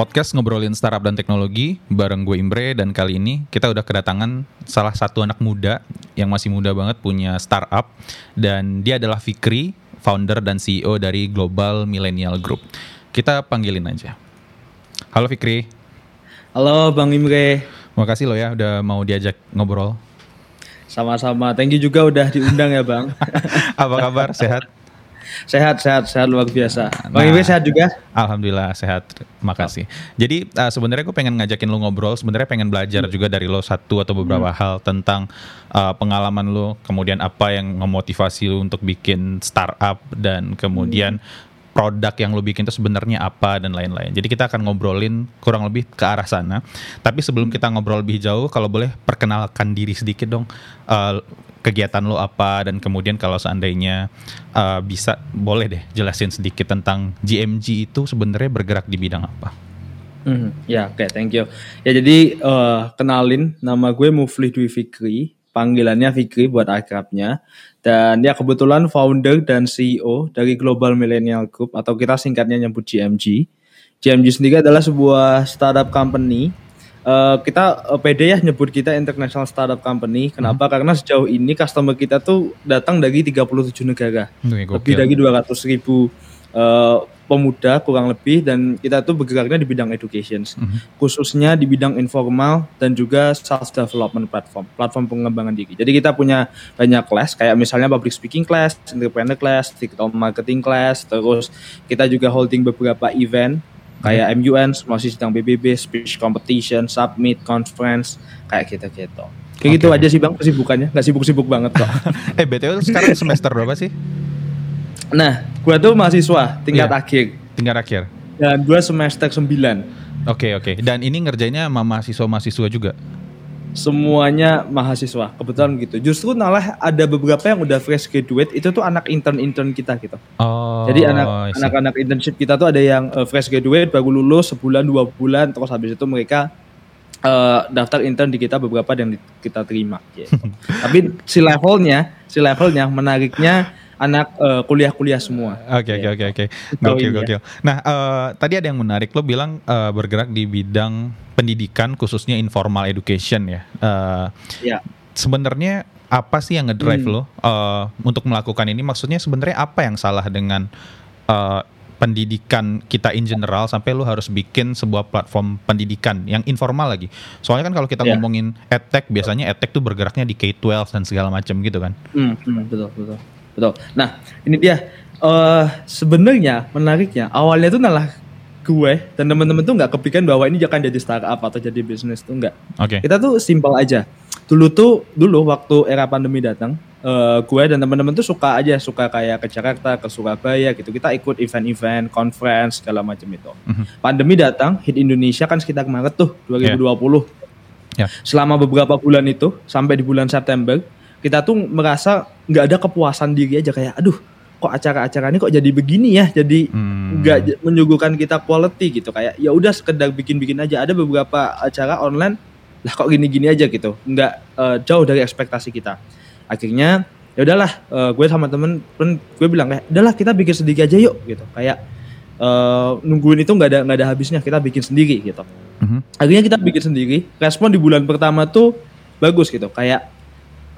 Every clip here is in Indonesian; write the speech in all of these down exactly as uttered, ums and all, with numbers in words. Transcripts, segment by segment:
Podcast ngobrolin startup dan teknologi bareng gue Imre, dan kali ini kita udah kedatangan salah satu anak muda yang masih muda banget punya startup, dan dia adalah Vikri, founder dan C E O dari Global Millennial Group. Kita panggilin aja. Halo Vikri. Halo Bang Imre. Makasih lo ya udah mau diajak ngobrol. Sama-sama. Thank you juga udah diundang ya Bang. Apa kabar? Sehat? Sehat, sehat, sehat luar biasa. Nah, Bang Iwes sehat juga? Alhamdulillah sehat, makasih. Oh. Jadi uh, sebenarnya gue pengen ngajakin lo ngobrol, sebenarnya pengen belajar hmm. juga dari lo satu atau beberapa hmm. hal tentang uh, pengalaman lo, kemudian apa yang memotivasi lo untuk bikin startup, dan kemudian hmm. produk yang lo bikin itu sebenarnya apa dan lain-lain. Jadi kita akan ngobrolin kurang lebih ke arah sana. Tapi sebelum kita ngobrol lebih jauh, kalau boleh perkenalkan diri sedikit dong. Uh, kegiatan lo apa, dan kemudian kalau seandainya uh, bisa, boleh deh jelasin sedikit tentang G M G itu sebenarnya bergerak di bidang apa? Mm, ya, oke, okay, thank you. Ya, jadi uh, kenalin, nama gue Muflih Dwi Vikri, panggilannya Vikri buat akrabnya, dan ya kebetulan founder dan C E O dari Global Millennial Group, atau kita singkatnya nyebut G M G. G M G sendiri adalah sebuah startup company. Uh, kita uh, pede ya nyebut kita international startup company. Kenapa? Hmm. Karena sejauh ini customer kita tuh datang dari tiga puluh tujuh negara. Duh, lebih dari dua ratus ribu uh, pemuda kurang lebih, dan kita tuh bergeraknya di bidang education. Hmm. Khususnya di bidang informal dan juga self development platform, platform pengembangan diri. Jadi kita punya banyak kelas, kayak misalnya public speaking class, entrepreneur class, digital marketing class, terus kita juga holding beberapa event kayak M U N, masih sedang B B B, speech competition, submit, conference, kayak gitu-gitu. Kayak okay. gitu aja sih Bang kesibukannya, gak sibuk-sibuk banget kok. eh B T W sekarang semester berapa sih? Nah, gue tuh mahasiswa tingkat yeah. akhir. Tingkat akhir. Dan gue semester sembilan. Oke, okay, oke. Okay. Dan ini ngerjainnya sama mahasiswa-mahasiswa juga? Semuanya mahasiswa, kebetulan gitu. Justru malah ada beberapa yang udah fresh graduate, itu tuh anak intern-intern kita gitu. Oh, jadi anak, anak-anak internship kita tuh ada yang uh, fresh graduate, baru lulus sebulan dua bulan, terus habis itu mereka uh, daftar intern di kita, beberapa yang di, kita terima gitu. Tapi si levelnya, si levelnya menariknya anak uh, kuliah-kuliah semua. Oke oke oke oke. Gokil gokil. Nah, uh, tadi ada yang menarik, lo bilang uh, bergerak di bidang pendidikan, khususnya informal education ya. Uh, ya. Sebenarnya apa sih yang ngedrive hmm. lo uh, untuk melakukan ini? Maksudnya sebenarnya apa yang salah dengan uh, pendidikan kita in general sampai lo harus bikin sebuah platform pendidikan yang informal lagi? Soalnya kan kalau kita yeah. ngomongin edtech, biasanya edtech tuh bergeraknya di K twelve dan segala macam gitu kan. Hmm, hmm, betul betul. Betul. Nah, ini dia uh, sebenarnya menariknya. Awalnya tuh malah gue dan teman-teman tuh nggak kepikiran bahwa ini akan jadi startup atau jadi bisnis, tuh nggak. Okay. Kita tuh simple aja. Dulu tuh dulu waktu era pandemi datang, uh, gue dan teman-teman tuh suka aja suka kayak ke Jakarta, ke Surabaya gitu. Kita ikut event-event, conference segala macam itu. Mm-hmm. Pandemi datang, hit Indonesia kan sekitar Maret tuh dua ribu dua puluh. Yeah. Yeah. Selama beberapa bulan itu sampai di bulan September, kita tuh merasa nggak ada kepuasan diri aja, kayak aduh kok acara-acara ini kok jadi begini ya, jadi nggak hmm. menyuguhkan kita quality gitu, kayak ya udah sekedar bikin-bikin aja. Ada beberapa acara online lah kok gini-gini aja gitu, nggak uh, jauh dari ekspektasi kita. Akhirnya ya udahlah, uh, gue sama temen gue bilang kayak udahlah kita bikin sendiri aja yuk gitu, kayak uh, nungguin itu nggak ada nggak ada habisnya, kita bikin sendiri gitu. Hmm. Akhirnya kita bikin sendiri. Respon di bulan pertama tuh bagus gitu, kayak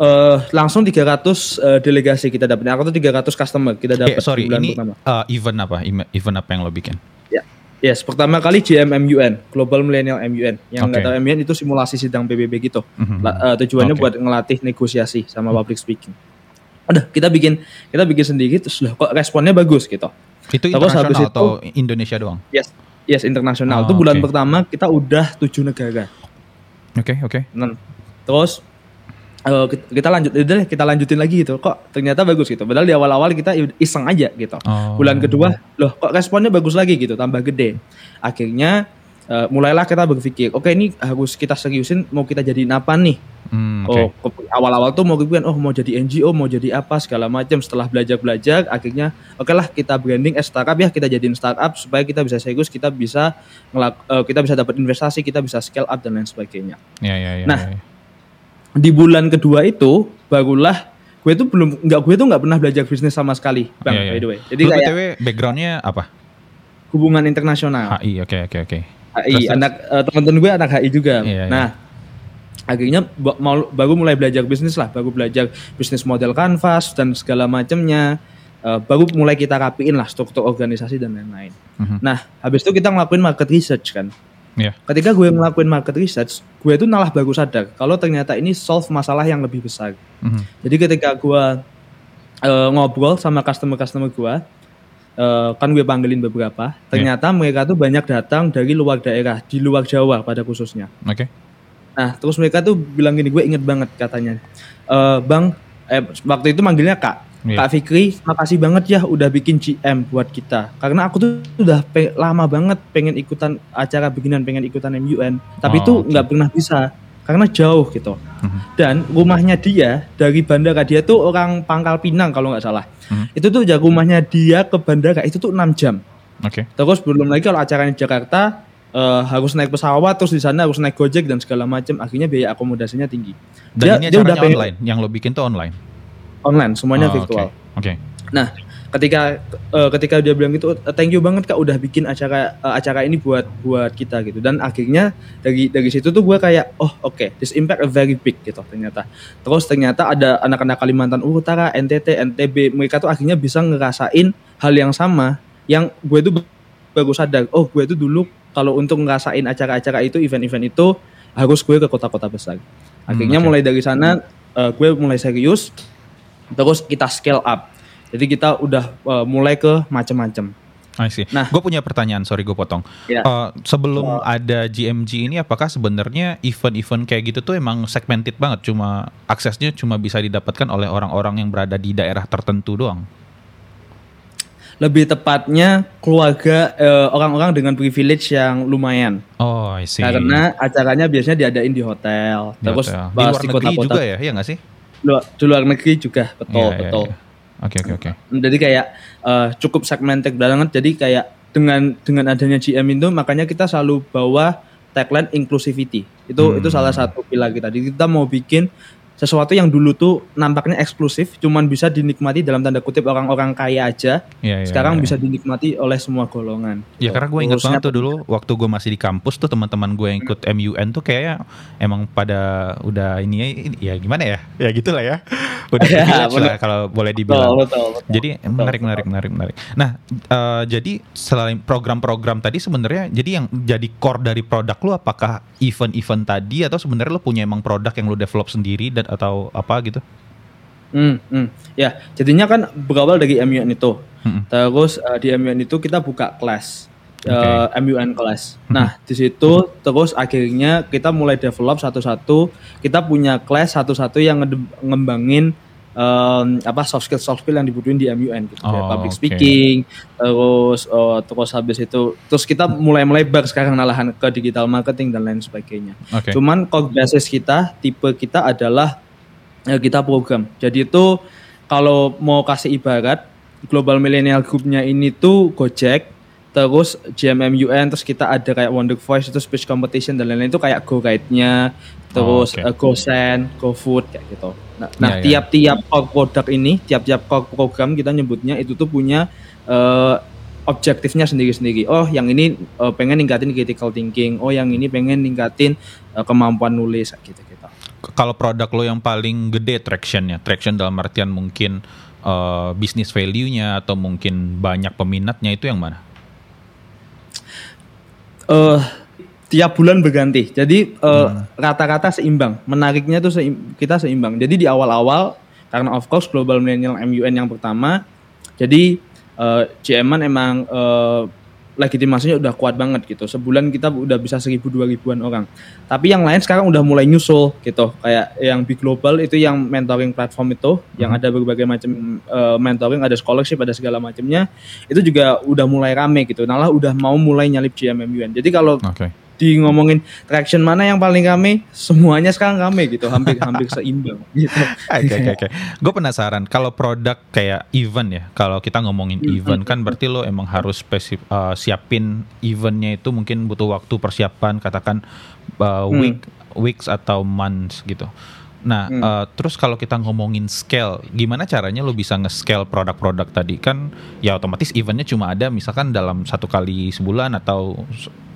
Uh, langsung tiga ratus uh, delegasi kita dapat, atau tiga ratus customer kita dapat. Eh, sorry, bulan ini uh, event apa? Event apa yang lo bikin? Ya, yeah. yes. Pertama kali G M M U N, Global Millennial M U N. Yang nggak okay. tahu M U N itu simulasi sidang B B B gitu. Mm-hmm. La, uh, tujuannya okay. buat ngelatih negosiasi sama mm-hmm. public speaking. Udah, kita bikin, kita bikin sendiri. Terus loh, kok responnya bagus gitu. Itu internasional atau itu, Indonesia doang? Yes, yes internasional. Itu oh, bulan okay. pertama kita udah tujuh negara. Oke, okay, oke. Okay. Nah, terus Uh, kita lanjut, udah kita lanjutin lagi gitu. Kok ternyata bagus gitu. Padahal di awal-awal kita iseng aja gitu. Oh. Bulan kedua, loh kok responnya bagus lagi gitu, tambah gede. Akhirnya uh, mulailah kita berpikir, oke okay, ini harus kita seriusin, mau kita jadiin apa nih? Hmm, okay. Oh, awal-awal tuh mau kepikiran, oh mau jadi N G O, mau jadi apa segala macam. Setelah belajar-belajar, akhirnya oke okay lah kita branding as startup ya, kita jadiin startup supaya kita bisa serius, kita bisa ngelak, uh, kita bisa dapat investasi, kita bisa scale up dan lain sebagainya. Ya, ya, ya, nah. Ya, ya. Di bulan kedua itu barulah gue tuh belum nggak gue tuh nggak pernah belajar bisnis sama sekali Bang, yeah, yeah. by the way. Jadi lu kayak B T W backgroundnya apa? Hubungan internasional. H I, oke okay, oke okay, oke. Okay. H I, anak uh, teman-teman gue anak H I juga. Iya, nah, iya. Akhirnya mau, baru mulai belajar bisnis lah, baru belajar bisnis model kanvas dan segala macamnya. Uh, baru mulai kita rapiin lah struktur organisasi dan lain-lain. Mm-hmm. Nah, habis itu kita ngelakuin market research kan. Yeah. Ketika gue ngelakuin market research, gue itu malah baru sadar kalau ternyata ini solve masalah yang lebih besar. Mm-hmm. Jadi ketika gue uh, ngobrol sama customer-customer gue, Uh, kan gue panggilin beberapa, ternyata yeah. mereka tuh banyak datang dari luar daerah, di luar Jawa pada khususnya. Oke. Okay. Nah, terus mereka tuh bilang gini, gue inget banget katanya, uh, Bang, eh, waktu itu manggilnya Kak, yeah. Kak Fikri, makasih banget ya udah bikin G M buat kita. Karena aku tuh udah pe- lama banget pengen ikutan acara beginian, pengen ikutan M U N, tapi oh, tuh okay. gak pernah bisa, karena jauh gitu. Mm-hmm. Dan rumahnya dia dari bandara, dia tuh orang Pangkal Pinang kalau gak salah. Mm-hmm. Itu tuh rumahnya dia ke bandara itu tuh enam jam. Oke. Okay. Terus belum lagi kalau acaranya di Jakarta uh, harus naik pesawat, terus di sana harus naik Gojek dan segala macam. Akhirnya biaya akomodasinya tinggi. Dan dia, ini acaranya dia udah online? Pay- yang lo bikin tuh online? Online, semuanya oh, virtual. Oke. Okay. Okay. Nah ketika uh, ketika dia bilang gitu, thank you banget Kak udah bikin acara uh, acara ini buat buat kita gitu. Dan akhirnya dari dari situ tuh gue kayak oh oke okay, this impact a very big gitu ternyata. Terus ternyata ada anak-anak Kalimantan Utara, N T T, N T B, mereka tuh akhirnya bisa ngerasain hal yang sama yang gue tuh baru sadar, oh gue tuh dulu kalau untuk ngerasain acara-acara itu, event-event itu harus gue ke kota-kota besar. Akhirnya hmm, okay. mulai dari sana uh, gue mulai serius, terus kita scale up. Jadi kita udah uh, mulai ke macam-macam. I see. Nah, gue punya pertanyaan, sorry gue potong. Yeah. Uh, sebelum uh, ada G M G ini, apakah sebenarnya event-event kayak gitu tuh emang segmented banget? Cuma aksesnya cuma bisa didapatkan oleh orang-orang yang berada di daerah tertentu doang? Lebih tepatnya keluarga uh, orang-orang dengan privilege yang lumayan. Oh, I see. Karena acaranya biasanya diadain di hotel, di terus hotel. Di luar di negeri kota-kota. Juga ya, ya nggak sih? Luar, di luar negeri juga, betul, yeah, betul. Yeah, yeah. Oke okay, oke okay, oke. Okay. Jadi kayak uh, cukup segmented banget. Jadi kayak dengan dengan adanya G M itu, makanya kita selalu bawa tagline inclusivity. Itu hmm. itu salah satu pilar kita. Jadi kita mau bikin sesuatu yang dulu tuh nampaknya eksklusif, cuman bisa dinikmati dalam tanda kutip orang-orang kaya aja. Ya, ya, sekarang ya. Bisa dinikmati oleh semua golongan. Gitu. Ya karena gue ingat banget tuh dulu waktu gue masih di kampus tuh teman-teman gue yang ikut M U N tuh kayaknya emang pada udah ini ya gimana ya? Ya gitulah ya. Udah ya, lah, kalau boleh dibilang. Betul, betul, betul, jadi betul, menarik betul. menarik menarik menarik. Nah, uh, jadi selain program-program tadi sebenarnya jadi yang jadi core dari produk lu apakah event-event tadi atau sebenarnya lu punya emang produk yang lu develop sendiri dan atau apa gitu? Hmm, hmm. Ya, jadinya kan berawal dari M U N itu. Hmm. Terus uh, di M U N itu kita buka kelas, okay. uh, M U N kelas. Hmm. Nah, di situ hmm. terus akhirnya kita mulai develop satu-satu. Kita punya kelas satu-satu yang nge- ngembangin um, apa soft skill soft skill yang dibutuhin di M U N gitu, oh, ya, public okay. speaking. Terus uh, terus habis itu terus kita mulai melebar sekarang nalahan ke digital marketing dan lain sebagainya. Okay. Cuman core basis kita, tipe kita adalah kita program. Jadi itu kalau mau kasih ibarat Global Millennial Group-nya ini tuh Gojek, terus G M M U N, terus kita ada kayak Wonder Voice, terus speech competition dan lain-lain itu kayak Go Guide-nya, terus oh, okay. GoSend, GoFood kayak gitu. Nah, yeah, nah yeah. tiap-tiap core produk ini, tiap-tiap core program kita nyebutnya itu tuh punya uh, objektifnya sendiri-sendiri. Oh, yang ini uh, pengen ningkatin critical thinking, oh yang ini pengen ningkatin uh, kemampuan nulis gitu-gitu. Kalau produk lo yang paling gede traction-nya, traction dalam artian mungkin uh, bisnis value-nya atau mungkin banyak peminatnya itu yang mana? Uh, tiap bulan berganti, jadi uh, hmm. rata-rata seimbang. Menariknya tuh seim- kita seimbang. Jadi di awal-awal karena of course Global Millennial M U N yang pertama, jadi uh, G M-an emang uh, legitimasinya udah kuat banget gitu. Sebulan kita udah bisa seribu dua ribuan orang. Tapi yang lain sekarang udah mulai nyusul gitu. Kayak yang Big Global itu yang mentoring platform itu, hmm. yang ada berbagai macam uh, mentoring, ada scholarship, ada segala macamnya. Itu juga udah mulai rame gitu. Nah lah udah mau mulai nyalip G M M U N. Jadi kalau okay. di ngomongin traction mana yang paling rame, semuanya sekarang rame gitu. Hampir-hampir seimbang gitu. Oke oke oke. Gue penasaran kalau produk kayak event ya. Kalau kita ngomongin mm-hmm. event kan berarti lo emang harus spesif- uh, siapin eventnya itu mungkin butuh waktu persiapan katakan uh, week mm. weeks atau months gitu. Nah, hmm. uh, terus kalau kita ngomongin scale, gimana caranya lo bisa nge-scale produk-produk tadi? Kan ya otomatis eventnya cuma ada misalkan dalam satu kali sebulan atau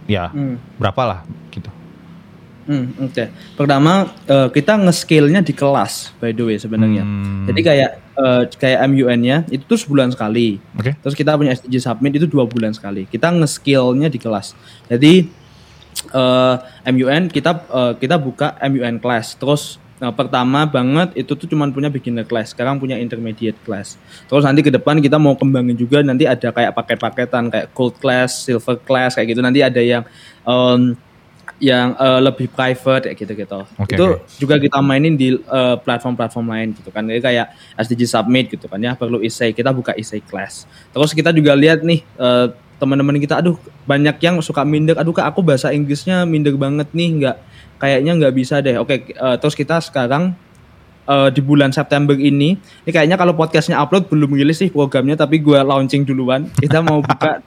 ya hmm. berapalah gitu. Hmm, oke. Okay. Pertama uh, kita nge-scale-nya di kelas by the way sebenarnya. Hmm. Jadi kayak uh, kayak M U N-nya itu tuh sebulan sekali. Okay. Terus kita punya S D G Submit itu dua bulan sekali. Kita nge-scale-nya di kelas. Jadi uh, M U N kita uh, kita buka M U N class. Terus nah, pertama banget itu tuh cuma punya beginner class. Sekarang punya intermediate class. Terus nanti ke depan kita mau kembangin juga, nanti ada kayak paket-paketan kayak gold class, silver class kayak gitu. Nanti ada yang um, yang uh, lebih private kayak gitu-gitu. Okay, itu okay. juga kita mainin di uh, platform-platform lain gitu kan. Jadi kayak S D G Submit gitu kan ya, perlu essay, kita buka essay class. Terus kita juga lihat nih uh, teman-teman kita, aduh banyak yang suka minder, aduh Kak aku bahasa Inggrisnya minder banget nih, enggak kayaknya enggak bisa deh. Oke, okay, uh, terus kita sekarang Uh, di bulan September ini, ini kayaknya kalau podcastnya upload belum rilis sih programnya, tapi gue launching duluan. Kita mau buka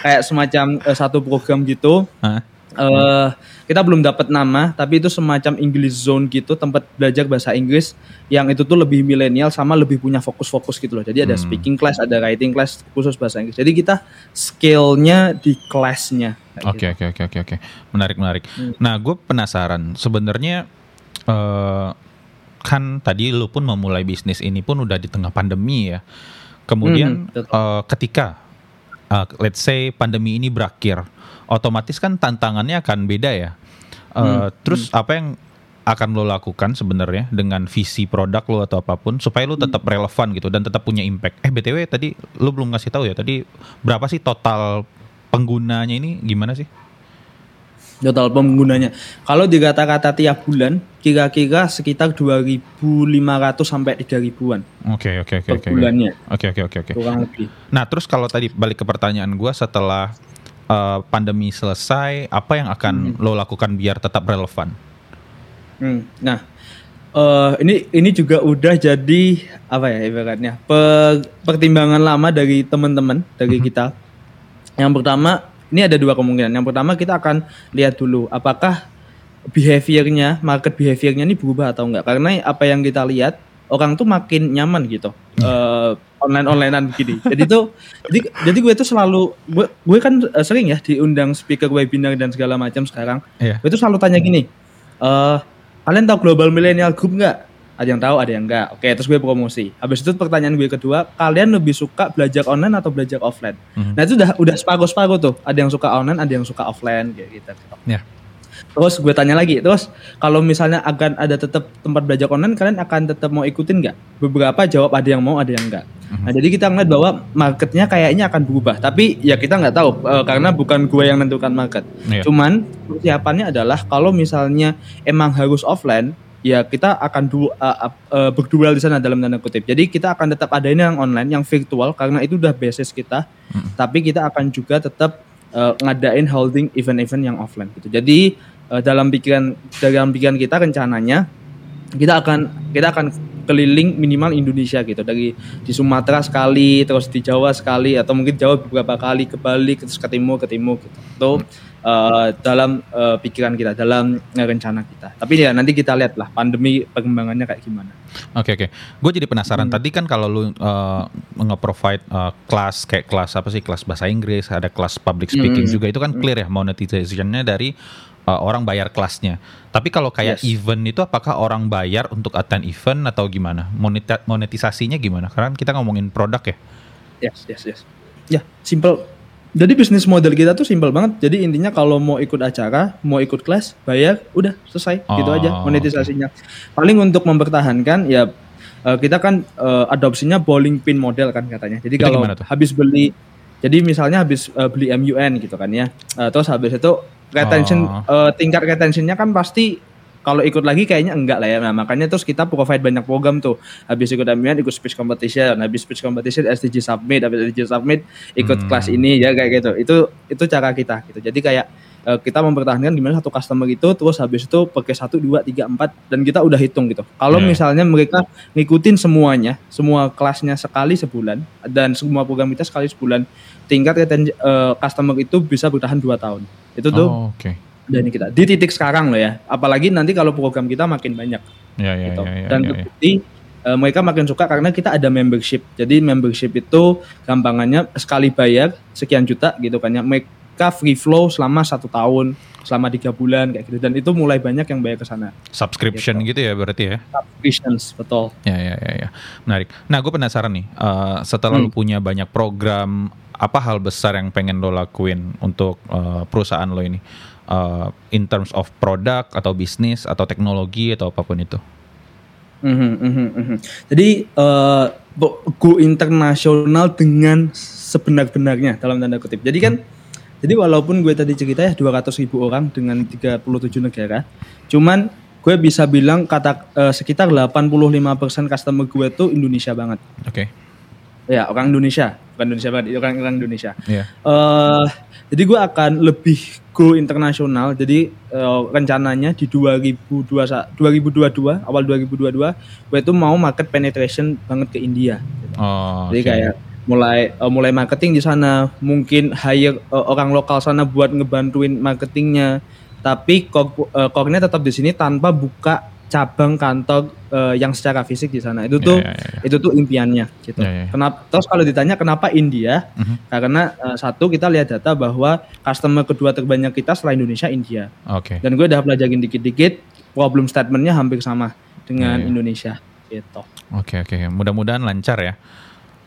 kayak semacam uh, satu program gitu. Huh? Uh, kita belum dapat nama, tapi itu semacam English Zone gitu, tempat belajar bahasa Inggris yang itu tuh lebih milenial sama lebih punya fokus-fokus gitu loh. Jadi ada hmm. speaking class, ada writing class khusus bahasa Inggris. Jadi kita scale-nya di kelasnya. Oke oke oke oke oke. Menarik menarik. Hmm. Nah, gue penasaran sebenarnya. Uh, Kan tadi lu pun memulai bisnis ini pun udah di tengah pandemi ya. Kemudian hmm, uh, ketika uh, let's say pandemi ini berakhir, otomatis kan tantangannya akan beda ya. Uh, hmm, terus hmm. apa yang akan lu lakukan sebenarnya dengan visi produk lu atau apapun supaya lu tetap relevan gitu dan tetap punya impact. Eh B T W tadi lu belum ngasih tahu ya, tadi berapa sih total penggunanya ini, gimana sih? Total penggunanya. Kalau dikata-kata tiap bulan, kira-kira sekitar dua ribu lima ratus sampai tiga ribuan. Oke, oke, oke, oke. Bulannya. Oke, oke, oke, oke. Kurang lebih. Nah, terus kalau tadi balik ke pertanyaan gue, setelah uh, pandemi selesai, apa yang akan hmm. lo lakukan biar tetap relevan? Hmm. Nah, uh, ini ini juga udah jadi apa ya ibaratnya? Per, pertimbangan lama dari teman-teman, dari hmm. kita. Yang pertama, ini ada dua kemungkinan. Yang pertama kita akan lihat dulu apakah behaviornya, market behaviornya ini berubah atau enggak. Karena apa yang kita lihat orang tuh makin nyaman gitu uh, online-onlinean begini. Jadi tuh, jadi, jadi gue tuh selalu gue, gue kan uh, sering ya diundang speaker webinar dan segala macam sekarang. Yeah. Gue tuh selalu tanya gini, uh, kalian tahu Global Millennial Group nggak? Ada yang tahu, ada yang enggak. Oke, terus gue promosi. Habis itu pertanyaan gue kedua, kalian lebih suka belajar online atau belajar offline? Mm-hmm. Nah itu udah udah separuh-separuh tuh. Ada yang suka online, ada yang suka offline kayak gitu. Yeah. Terus gue tanya lagi, terus kalau misalnya akan ada tetap tempat belajar online, kalian akan tetap mau ikutin enggak? Beberapa jawab ada yang mau, ada yang enggak. Mm-hmm. Nah jadi kita ngeliat bahwa marketnya kayaknya akan berubah. Tapi ya kita nggak tahu uh, karena bukan gue yang nentukan market. Yeah. Cuman persiapannya adalah kalau misalnya emang harus offline, ya kita akan du, uh, uh, berduel di sana dalam tanda kutip. Jadi kita akan tetap adain yang online, yang virtual karena itu udah basis kita. Hmm. Tapi kita akan juga tetap uh, ngadain holding event-event yang offline gitu. Jadi uh, dalam pikiran dalam pikiran kita rencananya kita akan kita akan keliling minimal Indonesia gitu. Dari di Sumatera sekali, terus di Jawa sekali atau mungkin Jawa beberapa kali, ke Bali, terus ke timur, ke timur gitu. Tuh. Hmm. Uh, dalam uh, pikiran kita, dalam uh, rencana kita. Tapi ya nanti kita lihat lah pandemi perkembangannya kayak gimana. Oke okay, oke. Okay. Gue jadi penasaran hmm. tadi kan kalau lu uh, nge-provide uh, kelas kayak kelas apa sih, kelas bahasa Inggris, ada kelas public speaking hmm. juga, itu kan clear ya monetization-nya dari uh, orang bayar kelasnya. Tapi kalau kayak yes. event itu apakah orang bayar untuk attend event atau gimana? Moneta- monetisasinya gimana? Karena kita ngomongin produk ya. Yes yes yes. Ya yeah, simple. Jadi bisnis model kita tuh simpel banget. Jadi intinya kalau mau ikut acara, mau ikut kelas, bayar, udah selesai, oh, gitu aja monetisasinya. Okay. Paling untuk mempertahankan ya kita kan uh, adopsinya bowling pin model kan katanya. Jadi kita kalau habis beli, jadi misalnya habis uh, beli M U N gitu kan ya. Uh, terus habis itu retention oh. uh, tingkat retentionnya kan pasti kalau ikut lagi kayaknya enggak lah ya. Nah, makanya terus kita provide banyak program tuh. Habis ikut M U N, ikut speech competition, habis speech competition S D G Submit, habis S D G Submit ikut hmm. kelas ini ya kayak gitu. Itu itu cara kita gitu. Jadi kayak uh, kita mempertahankan gimana satu customer itu, terus habis itu pakai satu dua tiga empat dan kita udah hitung gitu. Kalau yeah. misalnya mereka ngikutin semuanya, semua kelasnya sekali sebulan dan semua program kita sekali sebulan, tingkat uh, customer itu bisa bertahan dua tahun. Itu tuh. Oh, oke. Okay. Dan kita di titik sekarang loh ya, apalagi nanti kalau program kita makin banyak ya, ya, gitu. ya, ya, dan ya, ya. Terbukti uh, mereka makin suka karena kita ada membership. Jadi membership itu gampangannya sekali bayar sekian juta gitu kan ya, mereka free flow selama satu tahun, selama tiga bulan kayak gitu, dan itu mulai banyak yang bayar ke sana. Subscription gitu. gitu ya berarti ya. Subscriptions, betul. Ya ya ya ya. Menarik. Nah, gue penasaran nih, uh, setelah hmm. lu punya banyak program, apa hal besar yang pengen lo lakuin untuk uh, perusahaan lo ini? Uh, in terms of product atau bisnis atau teknologi atau apapun itu. Mm-hmm, mm-hmm, mm-hmm. Jadi uh, go internasional dengan sebenar-benarnya dalam tanda kutip. Jadi kan hmm. Jadi walaupun gue tadi cerita ya dua ratus ribu orang dengan tiga puluh tujuh negara, cuman gue bisa bilang kata uh, sekitar delapan puluh lima persen customer gue tuh Indonesia banget. Oke. Okay. Ya, orang Indonesia, bukan Indonesia banget, orang-orang Indonesia. Yeah. Uh, jadi gue akan lebih go internasional. Jadi uh, rencananya di dua ribu dua puluh dua awal dua ribu dua puluh dua gue tuh mau market penetration banget ke India. Gitu. Oh, jadi okay. kayak mulai uh, mulai marketing di sana, mungkin hire uh, orang lokal sana buat ngebantuin marketingnya, tapi core, uh, core-nya tetap di sini tanpa buka cabang kantor uh, yang secara fisik di sana. Itu tuh yeah, yeah, yeah. itu tuh impiannya gitu. Yeah, yeah. Kenapa terus kalau ditanya kenapa India? Mm-hmm. Karena uh, satu, kita lihat data bahwa customer kedua terbanyak kita setelah Indonesia India. Oke. Okay. Dan gue udah pelajarin dikit-dikit, problem statement-nya hampir sama dengan yeah, yeah. Indonesia gitu. Oke okay, oke, okay. Mudah-mudahan lancar ya.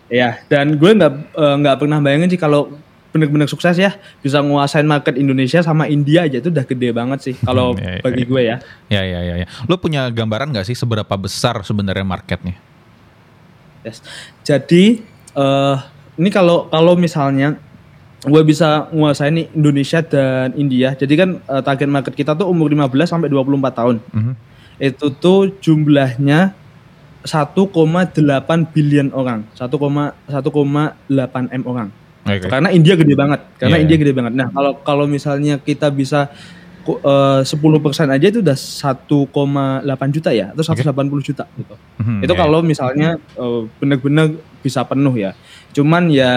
Ya, dan gue nggak nggak uh, pernah bayangin sih kalau benar-benar sukses ya bisa nguasain market Indonesia sama India aja, itu udah gede banget sih kalau ya, bagi ya, gue ya. Ya ya ya ya. Lo punya gambaran nggak sih seberapa besar sebenarnya marketnya? Yes. Jadi uh, ini kalau kalau misalnya gue bisa nguasain nih Indonesia dan India. Jadi kan uh, target market kita tuh umur lima belas sampai dua puluh empat tahun. Mm-hmm. Itu tuh jumlahnya satu koma delapan billion orang, satu koma delapan M orang. Okay. Karena India gede banget, karena yeah. India gede banget. Nah, kalau kalau misalnya kita bisa uh, sepuluh persen aja itu udah satu koma delapan juta ya, atau seratus delapan puluh okay. juta gitu. Mm-hmm, itu yeah. kalau misalnya uh, benar-benar bisa penuh ya. Cuman ya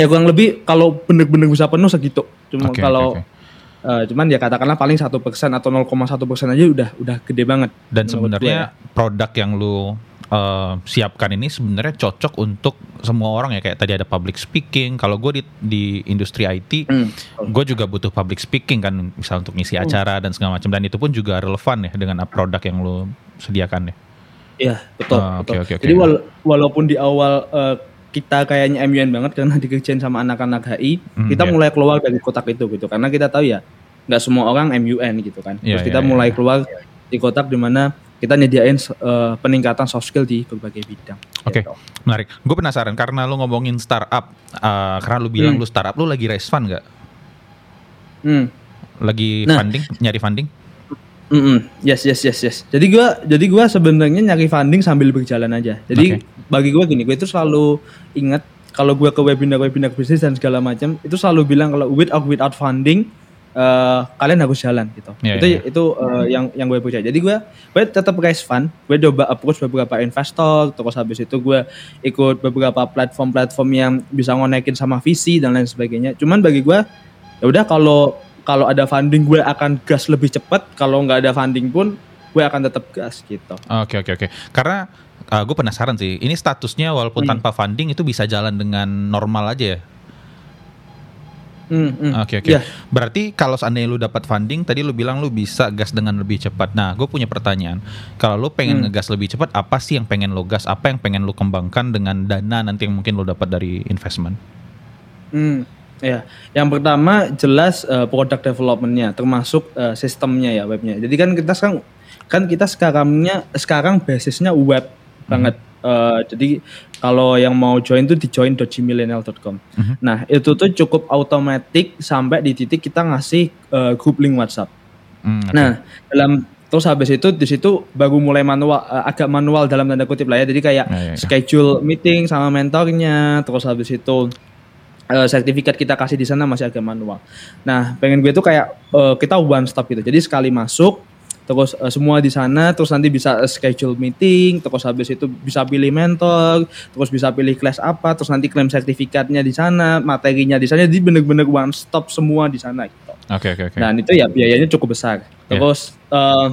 ya kurang lebih kalau benar-benar bisa penuh segitu. Cuma okay, kalau okay, okay. Uh, cuman ya katakanlah paling satu persen atau nol koma satu persen aja udah udah gede banget. Dan sebenarnya ya. Produk yang lu uh, siapkan ini sebenarnya cocok untuk semua orang ya, kayak tadi ada public speaking. Kalau gue di, di industri I T, mm. gue juga butuh public speaking kan, misalnya untuk ngisi acara mm. dan segala macam. Dan itu pun juga relevan ya dengan produk yang lu sediakan ya. Iya betul. Uh, betul. Okay, okay, okay. Jadi wala- walaupun di awal uh, kita kayaknya M U N banget karena dikerjain sama anak-anak H I, mm, kita yeah. mulai keluar dari kotak itu gitu, karena kita tahu ya nggak semua orang M U N gitu kan. Yeah, terus kita yeah, mulai yeah. keluar di kotak di mana kita nyediain uh, peningkatan soft skill di berbagai bidang. Oke, okay. gitu. Menarik. Gue penasaran karena lo ngomongin startup, uh, karena lo bilang hmm. lo startup, lo lagi raise fund nggak? Hmm. Lagi nah, funding, nyari funding? Mm-mm. Yes, yes, yes, yes. Jadi gue, jadi gue sebenarnya nyari funding sambil berjalan aja. Jadi okay. bagi gue gini, gue itu selalu ingat kalau gue ke webinar-webinar bisnis dan segala macam, itu selalu bilang kalau with or without funding, uh, kalian harus jalan gitu. Yeah, itu yeah. itu uh, yang yang gue percaya. Jadi gue, gue tetap raise fund. Gue coba approach beberapa investor. Terus habis itu gue ikut beberapa platform-platform yang bisa ngonekin sama visi dan lain sebagainya. Cuman bagi gue, ya udah kalau kalau ada funding gue akan gas lebih cepat, kalau nggak ada funding pun gue akan tetap gas gitu. Oke oke oke. Karena uh, gue penasaran sih, ini statusnya walaupun hmm. tanpa funding itu bisa jalan dengan normal aja ya? Oke oke. Berarti kalau seandainya lu dapat funding, tadi lu bilang lu bisa gas dengan lebih cepat. Nah, gue punya pertanyaan. Kalau lu pengen hmm. ngegas lebih cepat, apa sih yang pengen lu gas? Apa yang pengen lu kembangkan dengan dana nanti yang mungkin lu dapat dari investment? Hmm. Ya, yang pertama jelas uh, product development-nya, termasuk uh, sistemnya ya, webnya. Jadi kan kita sekarang kan kita sekarangnya sekarang basisnya web mm-hmm. banget. Uh, jadi kalau yang mau join tuh di join dot g millennial dot com. Mm-hmm. Nah, itu tuh cukup otomatis sampai di titik kita ngasih uh, grup link WhatsApp. Mm, okay. Nah, dalam terus habis itu di situ baru mulai manual, agak manual dalam tanda kutip lah ya. Jadi kayak nah, ya, ya. schedule meeting sama mentornya, terus habis itu Uh, sertifikat kita kasih di sana masih agak manual. Nah, pengen gue tuh kayak uh, kita one stop gitu. Jadi sekali masuk, terus uh, semua di sana, terus nanti bisa uh, schedule meeting, terus habis itu bisa pilih mentor, terus bisa pilih kelas apa, terus nanti klaim sertifikatnya di sana, materinya di sana. Jadi bener-bener one stop semua di sana gitu. Oke, okay, oke, okay, oke. Okay. Dan itu ya biayanya cukup besar. Terus yeah. uh,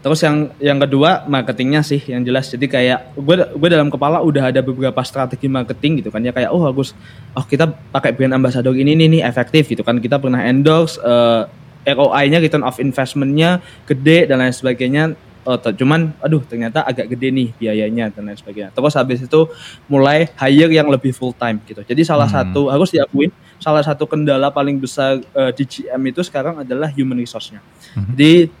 Terus yang yang kedua marketingnya sih yang jelas. Jadi kayak gue gue dalam kepala udah ada beberapa strategi marketing gitu kan ya, kayak oh harus oh kita pakai brand ambassador ini nih nih efektif gitu kan, kita pernah endorse, uh, R O I-nya return of investment-nya gede dan lain sebagainya. Oh, cuman aduh ternyata agak gede nih biayanya dan lain sebagainya. Terus habis itu mulai hire yang lebih full time gitu. Jadi salah hmm. satu harus diakuin, salah satu kendala paling besar uh, di G M itu sekarang adalah human resource-nya. Hmm. Jadi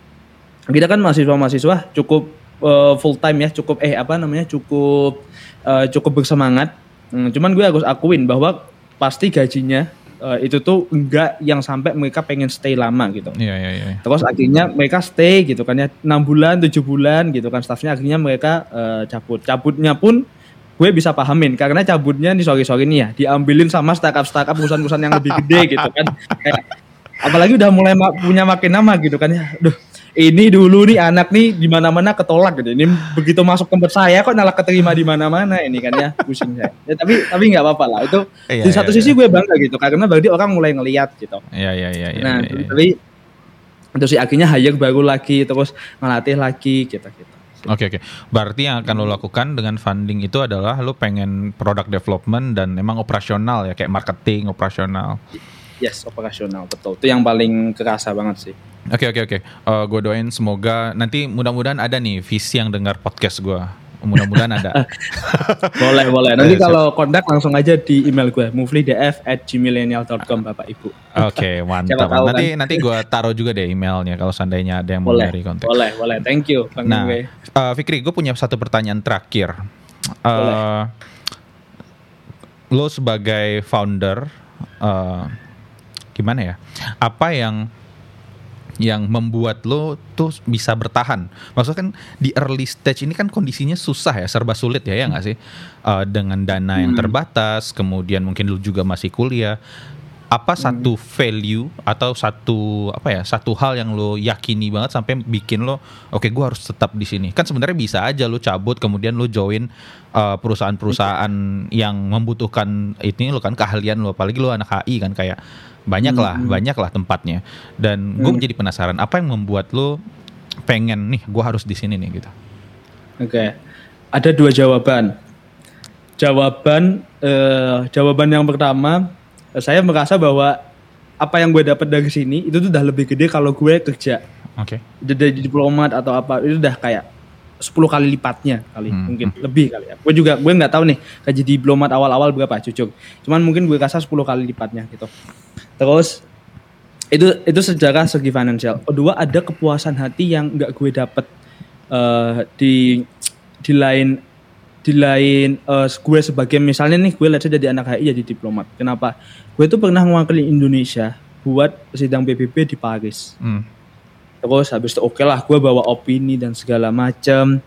kita kan mahasiswa-mahasiswa cukup uh, full time ya, cukup eh apa namanya cukup uh, cukup bersemangat. Hmm, cuman gue harus akuin bahwa pasti gajinya Uh, itu tuh enggak yang sampai mereka pengen stay lama gitu. Iya, iya, iya. Terus akhirnya mereka stay gitu kan ya enam bulan, tujuh bulan gitu kan. Staffnya akhirnya mereka uh, cabut. Cabutnya pun gue bisa pahamin karena cabutnya nih sorry-sorry nih ya diambilin sama startup-startup perusahaan-perusahaan yang lebih gede gitu kan. Kayak, apalagi udah mulai ma- punya makin nama gitu kan ya. Duh, ini dulu nih anak nih di mana-mana ketolak gitu. Ini begitu masuk tempat saya kok malah keterima di mana-mana ini kan ya, pusing saya. Ya, tapi tapi nggak apa-apa lah. Itu eh, di iya, satu iya, sisi iya. gue bangga gitu karena berarti orang mulai ngelihat gitu. Iya iya iya. Nah, iya, iya. Tapi terus sih akhirnya hire baru lagi terus ngelatih lagi gitu-gitu. Oke okay, oke. Okay. Berarti yang akan lo lakukan dengan funding itu adalah lo pengen product development dan emang operasional ya, kayak marketing operasional. Yes, operasional, betul. Itu yang paling kerasa banget sih. Oke, okay, oke, okay, oke. Okay. Uh, gue doain semoga nanti mudah-mudahan ada nih visi yang dengar podcast gue. Mudah-mudahan ada. Boleh, boleh. Nanti uh, kalau kontak langsung aja di email gue. muflih d f at gmail dot com Bapak Ibu. Oke, okay, mantap. Tahu, nanti kan? nanti gue taruh juga deh emailnya kalau seandainya ada yang mau nyari kontak. Boleh, boleh. Thank you. Bang nah, uh, Fikri, gue punya satu pertanyaan terakhir. Uh, lo sebagai founder... Uh, gimana ya? Apa yang yang membuat lo tuh bisa bertahan? Maksudnya kan di early stage ini kan kondisinya susah ya, serba sulit ya, ya nggak sih? Uh, dengan dana yang terbatas, kemudian mungkin lo juga masih kuliah. Apa satu value atau satu apa ya, satu hal yang lo yakini banget sampai bikin lo, oke, okay, gue harus tetap di sini? Kan sebenarnya bisa aja lo cabut, kemudian lo join uh, perusahaan-perusahaan yang membutuhkan ini lo kan, keahlian lo, apalagi lo anak H I kan kayak. Banyak lah, hmm. banyak lah tempatnya. Dan gue hmm. menjadi penasaran, apa yang membuat lo pengen nih, gue harus di sini nih gitu? Oke, okay. Ada dua jawaban. Jawaban, eh, jawaban yang pertama, saya merasa bahwa apa yang gue dapat dari sini itu tuh udah lebih gede kalau gue kerja. Oke. Okay. Jadi diplomat atau apa itu udah kayak sepuluh kali lipatnya kali, hmm. mungkin lebih kali ya. Gue juga, gue gak tahu nih gaji diplomat awal-awal berapa, jujur. Cuman mungkin gue rasa sepuluh kali lipatnya gitu. Terus, itu itu sejarah segi finansial. Kedua, ada kepuasan hati yang gak gue dapet uh, di di lain, di lain uh, gue sebagai, misalnya nih gue lihat jadi anak H I jadi diplomat. Kenapa? Gue tuh pernah mewakili Indonesia buat sidang B B B di Paris. Hmm. Terus habis itu oke okay lah, gue bawa opini dan segala macam,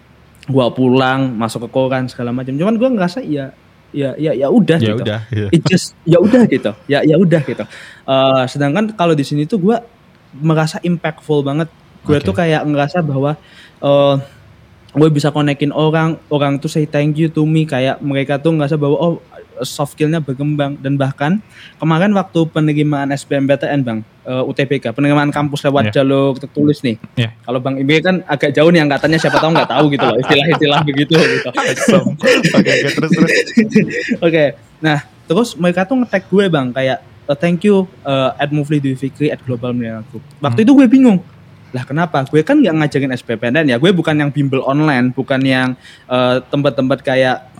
gue pulang masuk ke koran segala macam. Cuman gue ngerasa ya, ya, ya, ya udah ya gitu. Udah, ya. It just, ya udah gitu, ya, ya udah gitu. Uh, sedangkan kalau di sini tuh gue merasa impactful banget. Gue okay. tuh kayak ngerasa bahwa uh, gue bisa konekin orang, orang tuh say thank you to me, kayak mereka tuh ngerasa bahwa oh soft skill-nya berkembang. Dan bahkan kemarin waktu penerimaan S B M P T N Bang, uh, U T B K, penerimaan kampus lewat yeah. jalur tertulis nih. Yeah. Kalau Bang Imre kan agak jauh nih angkatannya, siapa tahu nggak tahu gitu loh istilah-istilah begitu gitu. Oke, oke, terus terus. Oke. Nah, terus mereka tuh nge-tag gue Bang kayak thank you uh, at Muflih Dwi Vikri at Global Millennial Group. Waktu hmm. itu gue bingung. Lah kenapa? Gue kan nggak ngajarin S B M P T N ya. Gue bukan yang bimbel online, bukan yang uh, tempat-tempat kayak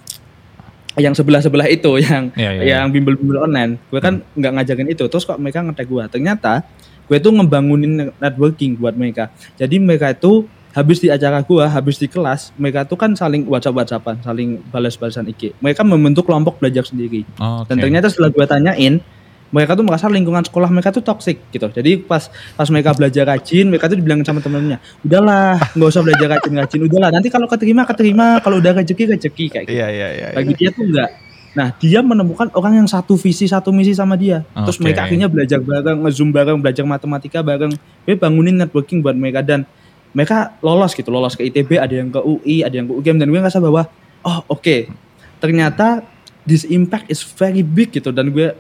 yang sebelah-sebelah itu yang ya, ya, ya. yang bimbel-bimbel online. Gue kan nggak hmm. ngajakin itu. Terus kok mereka ngetag gue. Ternyata gue tuh ngebangunin networking buat mereka. Jadi mereka itu habis di acara gue, habis di kelas, mereka tuh kan saling WhatsApp-WhatsAppan, saling balas-balasan I G. Mereka membentuk kelompok belajar sendiri. Oh, okay. Dan ternyata setelah gue tanyain, mereka tuh merasa lingkungan sekolah mereka tuh toksik gitu. Jadi pas pas mereka belajar rajin, mereka tuh dibilangin sama temen-temennya, udahlah, nggak usah belajar rajin-rajin, udahlah. Nanti kalau keterima keterima, kalau udah rezeki rezeki kayak gitu. Iya iya iya. Bagi dia tuh enggak. Nah dia menemukan orang yang satu visi satu misi sama dia. Okay. Terus mereka akhirnya belajar bareng, ngezoom bareng, belajar matematika bareng. Dia bangunin networking buat mereka dan mereka lolos gitu, lolos ke I T B, ada yang ke U I, ada yang ke U G M, dan gue ngerasa bahwa oh oke, okay, ternyata this impact is very big gitu. Dan gue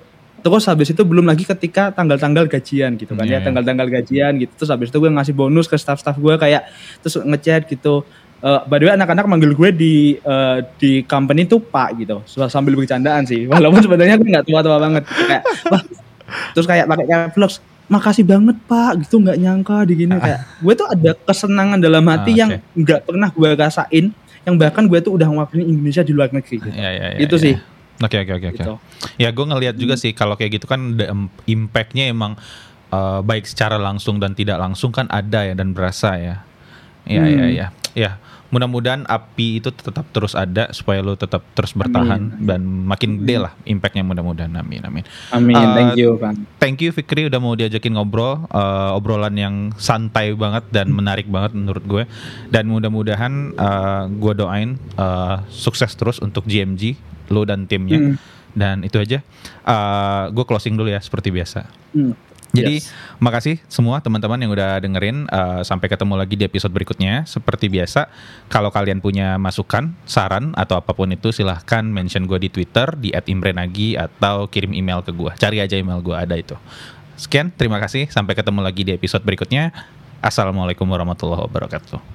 Terus habis itu belum lagi ketika tanggal-tanggal gajian gitu kan, yeah, ya tanggal-tanggal gajian gitu. Terus habis itu gue ngasih bonus ke staff-staff gue kayak terus ngechat gitu. Uh, by the way anak-anak manggil gue di uh, di company tuh Pak gitu, sambil bercandaan sih, walaupun sebenarnya gue nggak tua-tua banget kayak, wah. Terus kayak pakai vlogs, makasih banget Pak gitu, nggak nyangka di gini kayak gue tuh ada kesenangan dalam hati, oh, okay, yang nggak pernah gue rasain, yang bahkan gue tuh udah mewakili Indonesia di luar negeri gitu, yeah, yeah, yeah, itu yeah, sih. Oke oke oke oke. Ya gue ngelihat juga hmm. sih kalau kayak gitu kan impactnya emang uh, baik secara langsung dan tidak langsung kan ada ya dan berasa ya. Ya hmm. ya ya ya. Mudah-mudahan api itu tetap terus ada supaya lo tetap terus bertahan, amin, dan makin gede lah impactnya, mudah-mudahan, amin amin. Amin. Uh, thank you Bang. Thank you Fikri udah mau diajakin ngobrol, uh, obrolan yang santai banget dan menarik banget menurut gue. Dan mudah-mudahan uh, gue doain uh, sukses terus untuk G M G lo dan timnya. Hmm. Dan itu aja. Uh, gue closing dulu ya seperti biasa. Hmm. Jadi yes, makasih semua teman-teman yang udah dengerin, uh, sampai ketemu lagi di episode berikutnya. Seperti biasa, kalau kalian punya masukan, saran atau apapun itu silahkan mention gue di Twitter di et imrenagi atau kirim email ke gue. Cari aja email gue, ada itu. Sekian, terima kasih. Sampai ketemu lagi di episode berikutnya. Assalamualaikum warahmatullahi wabarakatuh.